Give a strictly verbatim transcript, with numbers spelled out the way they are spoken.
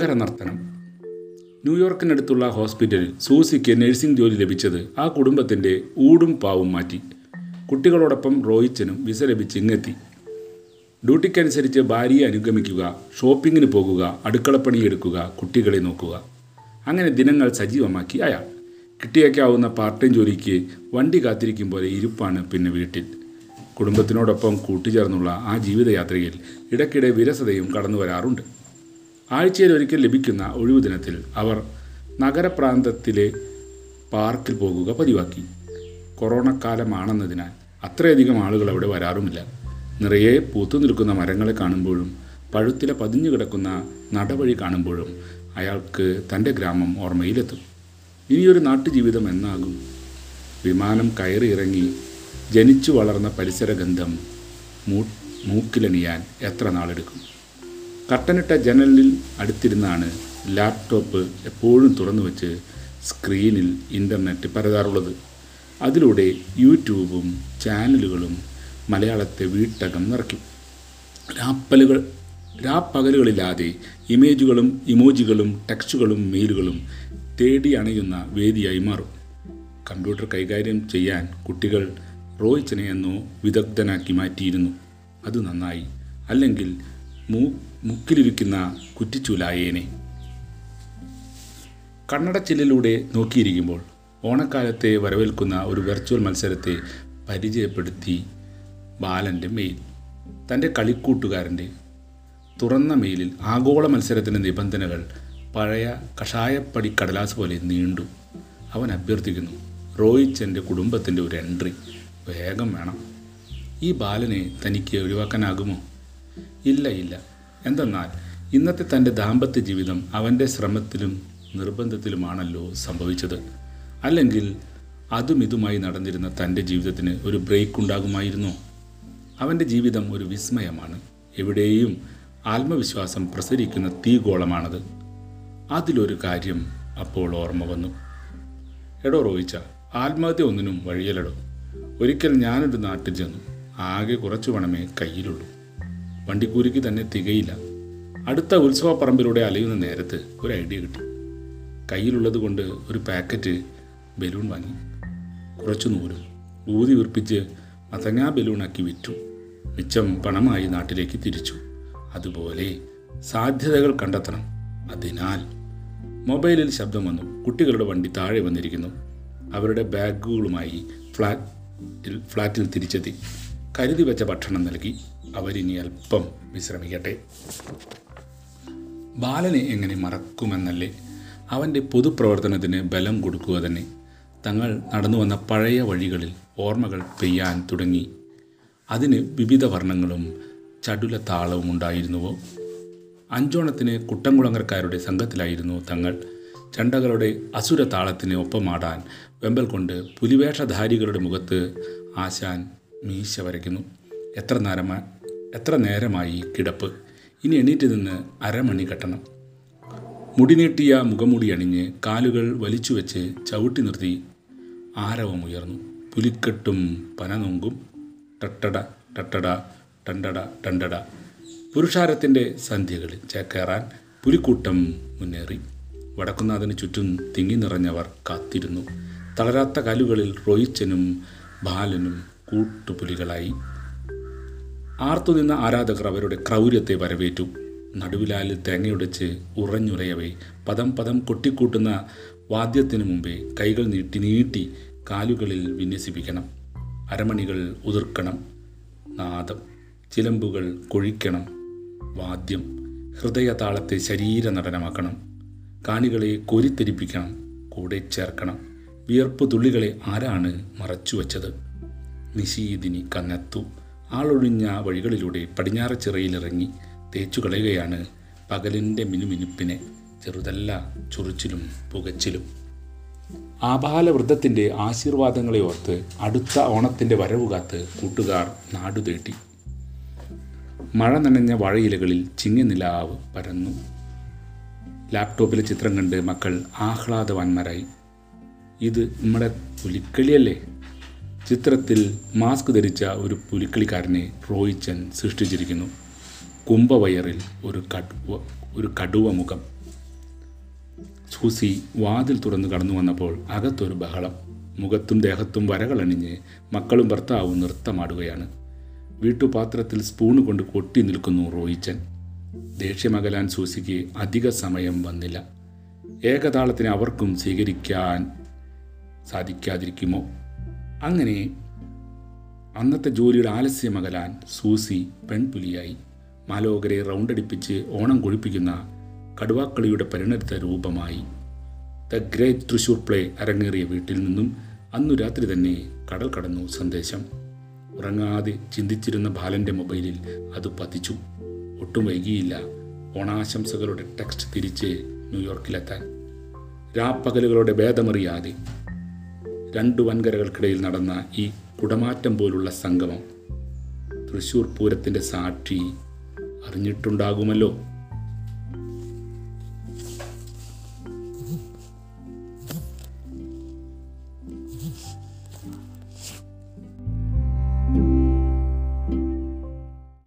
കര നർത്തനം. ന്യൂയോർക്കിനടുത്തുള്ള ഹോസ്പിറ്റലിൽ സൂസിക്ക് നഴ്സിംഗ് ജോലി ലഭിച്ചത് ആ കുടുംബത്തിൻ്റെ ഊടും പാവും മാറ്റി. കുട്ടികളോടൊപ്പം റോയിച്ചനും വിസ ലഭിച്ച് ഇങ്ങെത്തി. ഡ്യൂട്ടിക്കനുസരിച്ച് ഭാര്യയെ അനുഗമിക്കുക, ഷോപ്പിങ്ങിന് പോകുക, അടുക്കളപ്പണിയെടുക്കുക, കുട്ടികളെ നോക്കുക. അങ്ങനെ ദിനങ്ങൾ സജീവമാക്കി അയാൾ. കിട്ടിയേക്കാവുന്ന പാർട്ട് ടൈം ജോലിക്ക് വണ്ടി കാത്തിരിക്കും പോലെ ഇരുപ്പാണ് പിന്നെ വീട്ടിൽ. കുടുംബത്തിനോടൊപ്പം കൂട്ടിച്ചേർന്നുള്ള ആ ജീവിതയാത്രയിൽ ഇടയ്ക്കിടെ വിരസതയും കടന്നു വരാറുണ്ട്. ആഴ്ചയിൽ ഒരിക്കൽ ലഭിക്കുന്ന ഒഴിവു ദിനത്തിൽ അവർ നഗരപ്രാന്തത്തിലെ പാർക്കിൽ പോകുക പതിവാക്കി. കൊറോണക്കാലമാണെന്നതിനാൽ അത്രയധികം ആളുകൾ അവിടെ വരാറുമില്ല. നിറയെ പൂത്തു നിൽക്കുന്ന മരങ്ങളെ കാണുമ്പോഴും പഴുത്തില പതിഞ്ഞു കിടക്കുന്ന നടവഴി കാണുമ്പോഴും അയാൾക്ക് തൻ്റെ ഗ്രാമം ഓർമ്മയിലെത്തും. ഇനിയൊരു നാട്ടുജീവിതം എന്നാകും. വിമാനം കയറി ഇറങ്ങി ജനിച്ചു വളർന്ന പരിസരഗന്ധം മൂ മൂക്കിലണിയാൻ എത്ര നാളെടുക്കും? കർട്ടനിട്ട ജനലിൽ അടുത്തിരുന്നാണ് ലാപ്ടോപ്പ് എപ്പോഴും തുറന്നു വെച്ച് സ്ക്രീനിൽ ഇൻ്റർനെറ്റ് പരതാറുള്ളത്. അതിലൂടെ യൂട്യൂബും ചാനലുകളും മലയാളത്തെ വീട്ടകം നിറയ്ക്കും. രാപ്പലുകൾ രാപ്പകലുകളില്ലാതെ ഇമേജുകളും ഇമോജികളും ടെക്സ്റ്റുകളും മെയിലുകളും തേടി അണയുന്ന വേദിയായി മാറും. കമ്പ്യൂട്ടർ കൈകാര്യം ചെയ്യാൻ കുട്ടികൾ റോയിച്ചനെ എന്നോ വിദഗ്ധനാക്കി മാറ്റിയിരുന്നു. അത് നന്നായി. അല്ലെങ്കിൽ മൂ മുക്കിലിരിക്കുന്ന കുറ്റിച്ചൂലായേനെ. കണ്ണടച്ചില്ലിലൂടെ നോക്കിയിരിക്കുമ്പോൾ ഓണക്കാലത്തെ വരവേൽക്കുന്ന ഒരു വെർച്വൽ മത്സരത്തെ പരിചയപ്പെടുത്തി ബാലൻ്റെ മെയിൽ. തൻ്റെ കളിക്കൂട്ടുകാരൻ്റെ തുറന്ന മെയിലിൽ ആഗോള മത്സരത്തിൻ്റെ നിബന്ധനകൾ പഴയ കഷായപ്പടി കടലാസ് പോലെ നീണ്ടു. അവൻ അഭ്യർത്ഥിക്കുന്നു, റോയിച്ചൻ്റെ കുടുംബത്തിൻ്റെ ഒരു എൻട്രി വേഗം വേണം. ഈ ബാലനെ തനിക്ക് ഒഴിവാക്കാനാകുമോ? ഇല്ല ഇല്ല. എന്തെന്നാൽ ഇന്നത്തെ തൻ്റെ ദാമ്പത്യ ജീവിതം അവൻ്റെ ശ്രമത്തിലും നിർബന്ധത്തിലുമാണല്ലോ സംഭവിച്ചത്. അല്ലെങ്കിൽ അതുമിതുമായി നടന്നിരുന്ന തൻ്റെ ജീവിതത്തിന് ഒരു ബ്രേക്ക് ഉണ്ടാകുമായിരുന്നോ? അവൻ്റെ ജീവിതം ഒരു വിസ്മയമാണ്. എവിടെയും ആത്മവിശ്വാസം പ്രസരിക്കുന്ന തീഗോളമാണത്. അതിലൊരു കാര്യം അപ്പോൾ ഓർമ്മ വന്നു. എടോ റോയിച്ച, ആത്മഹത്യ ഒന്നിനും വഴിയല്ലടോ. ഒരിക്കൽ ഞാനൊരു നാട്ടിൽ ചെന്നു. ആകെ കുറച്ചു പണമേ കയ്യിലുള്ളൂ. വണ്ടിക്കൂലിക്ക് തന്നെ തികയില്ല. അടുത്ത ഉത്സവപ്പറമ്പിലൂടെ അലയുന്ന നേരത്ത് ഒരു ഐഡിയ കിട്ടി. കയ്യിലുള്ളത് കൊണ്ട് ഒരു പാക്കറ്റ് ബലൂൺ വാങ്ങി. കുറച്ചു നൂലും ഊതി വീർപ്പിച്ച് മത്തങ്ങാ ബലൂണാക്കി വിറ്റു. മിച്ചം പണമായി നാട്ടിലേക്ക് തിരിച്ചു. അതുപോലെ സാധ്യതകൾ കണ്ടെത്തണം. അതിനാൽ മൊബൈലിൽ ശബ്ദം വന്നു. കുട്ടികളുടെ വണ്ടി താഴെ വന്നിരിക്കുന്നു. അവരുടെ ബാഗുകളുമായി ഫ്ലാറ്റിൽ ഫ്ലാറ്റിൽ തിരിച്ചെത്തി. കരുതി വെച്ച ഭക്ഷണം നൽകി. അവരിനി അല്പം വിശ്രമിക്കട്ടെ. ബാലനെ എങ്ങനെ മറക്കുമെന്നല്ലേ? അവൻ്റെ പൊതുപ്രവർത്തനത്തിന് ബലം കൊടുക്കുക തന്നെ. തങ്ങൾ നടന്നു വന്ന പഴയ വഴികളിൽ ഓർമ്മകൾ പെയ്യാൻ തുടങ്ങി. അതിന് വിവിധ വർണ്ണങ്ങളും ചടുല താളവും ഉണ്ടായിരുന്നുവോ? അഞ്ചോണത്തിന് കുട്ടംകുളങ്ങരക്കാരുടെ സംഘത്തിലായിരുന്നു തങ്ങൾ. ചണ്ടകളുടെ അസുര താളത്തിന് ഒപ്പമാടാൻ വെമ്പൽ കൊണ്ട് പുലിവേഷധാരികളുടെ മുഖത്ത് ആശാൻ മീശ വരയ്ക്കുന്നു. എത്ര നേരമാ എത്ര നേരമായി കിടപ്പ്. ഇനി എണീറ്റ് നിന്ന് അരമണി കെട്ടണം. മുടിനീട്ടിയ മുഖമൂടി അണിഞ്ഞ് കാലുകൾ വലിച്ചു വെച്ച് ചവിട്ടി നിർത്തി ആരവമുയർന്നു. പുലിക്കെട്ടും പനനൊങ്കും ടട്ടട ടട്ടട ടണ്ടട ടണ്ടട. പുരുഷാരത്തിൻ്റെ സന്ധ്യകളിൽ ചേക്കേറാൻ പുലിക്കൂട്ടം മുന്നേറി. വടക്കുന്നാഥന് ചുറ്റും തിങ്ങി നിറഞ്ഞവർ കാത്തിരുന്നു. തളരാത്ത കാലുകളിൽ റോയിച്ചനും ബാലനും കൂട്ടുപുലികളായി. ആർത്തുനിന്ന ആരാധകർ അവരുടെ ക്രൗര്യത്തെ വരവേറ്റു. നടുവിലാലിൽ തേങ്ങയുടച്ച് ഉറഞ്ഞുറയവേ പദം പദം കൊട്ടിക്കൂട്ടുന്ന വാദ്യത്തിനു മുമ്പേ കൈകൾ നീട്ടി നീട്ടി കാലുകളിൽ വിന്യസിപ്പിക്കണം. അരമണികൾ ഉതിർക്കണം. നാദം, ചിലമ്പുകൾ കൊഴിക്കണം. വാദ്യം ഹൃദയതാളത്തെ ശരീര നടനമാക്കണം. കാണികളെ കോരിത്തെരിപ്പിക്കണം, കൂടെ ചേർക്കണം. വിയർപ്പ് തുള്ളികളെ ആരാണ് മറച്ചുവെച്ചത്? നിശീതിനി കന്നെത്തു. ആളൊഴിഞ്ഞ വഴികളിലൂടെ പടിഞ്ഞാറ് ചിറയിലിറങ്ങി തേച്ചു കളയുകയാണ് പകലിൻ്റെ മിനുമിനുപ്പിനെ. ചെറുതല്ല ചൊറിച്ചിലും പുകച്ചിലും. ആബാലവൃദ്ധത്തിൻ്റെ ആശീർവാദങ്ങളെ ഓർത്ത് അടുത്ത ഓണത്തിൻ്റെ വരവു കാത്ത് കൂട്ടുകാർ നാടുതേട്ടി. മഴ നനഞ്ഞ വാഴയിലകളിൽ ചിങ്ങനിലാവ് പരന്നു. ലാപ്ടോപ്പിലെ ചിത്രം കണ്ട് മക്കൾ ആഹ്ലാദവാന്മാരായി. ഇത് നമ്മുടെ പുലിക്കളിയല്ലേ? ചിത്രത്തിൽ മാസ്ക് ധരിച്ച ഒരു പുലിക്കളിക്കാരനെ റോയിച്ചൻ സൃഷ്ടിച്ചിരിക്കുന്നു. കുംഭവയറിൽ ഒരു കടുവ ഒരു കടുവ മുഖം. സൂസി വാതിൽ തുറന്നു കടന്നു വന്നപ്പോൾ അകത്തൊരു ബഹളം. മുഖത്തും ദേഹത്തും വരകളണിഞ്ഞ് മക്കളും ഭർത്താവും നൃത്തമാടുകയാണ്. വീട്ടുപാത്രത്തിൽ സ്പൂണ് കൊണ്ട് കൊട്ടി നിൽക്കുന്നു റോയിച്ചൻ. ദേഷ്യമകലാൻ സൂസിക്ക് അധിക സമയം വന്നില്ല. ഏകതാളത്തിന് അവർക്കും സ്വീകരിക്കാൻ സാധിക്കാതിരിക്കുമോ? അങ്ങനെ അന്നത്തെ ജോലിയുടെ ആലസ്യമകലാൻ സൂസി പെൺപുലിയായി. മാലോകരെ റൗണ്ടടിപ്പിച്ച് ഓണം കൊഴിപ്പിക്കുന്ന കടുവാക്കളിയുടെ പരിണത രൂപമായി. ദ ഗ്രേറ്റ് തൃശ്ശൂർ പ്ലേ അരങ്ങേറിയ വീട്ടിൽ നിന്നും അന്നു രാത്രി തന്നെ കടൽ കടന്നു സന്ദേശം. ഉറങ്ങാതെ ചിന്തിച്ചിരുന്ന ബാലൻ്റെ മൊബൈലിൽ അത് പതിച്ചു. ഒട്ടും വൈകിയില്ല ഓണാശംസകളുടെ ടെക്സ്റ്റ് തിരിച്ച് ന്യൂയോർക്കിലെത്താൻ. രാപ്പകലുകളുടെ ഭേദമറിയാതെ രണ്ടു വൻകരകൾക്കിടയിൽ നടന്ന ഈ കുടമാറ്റം പോലുള്ള സംഗമം തൃശ്ശൂർ പൂരത്തിൻ്റെ സാക്ഷി അറിഞ്ഞിട്ടുണ്ടാകുമല്ലോ.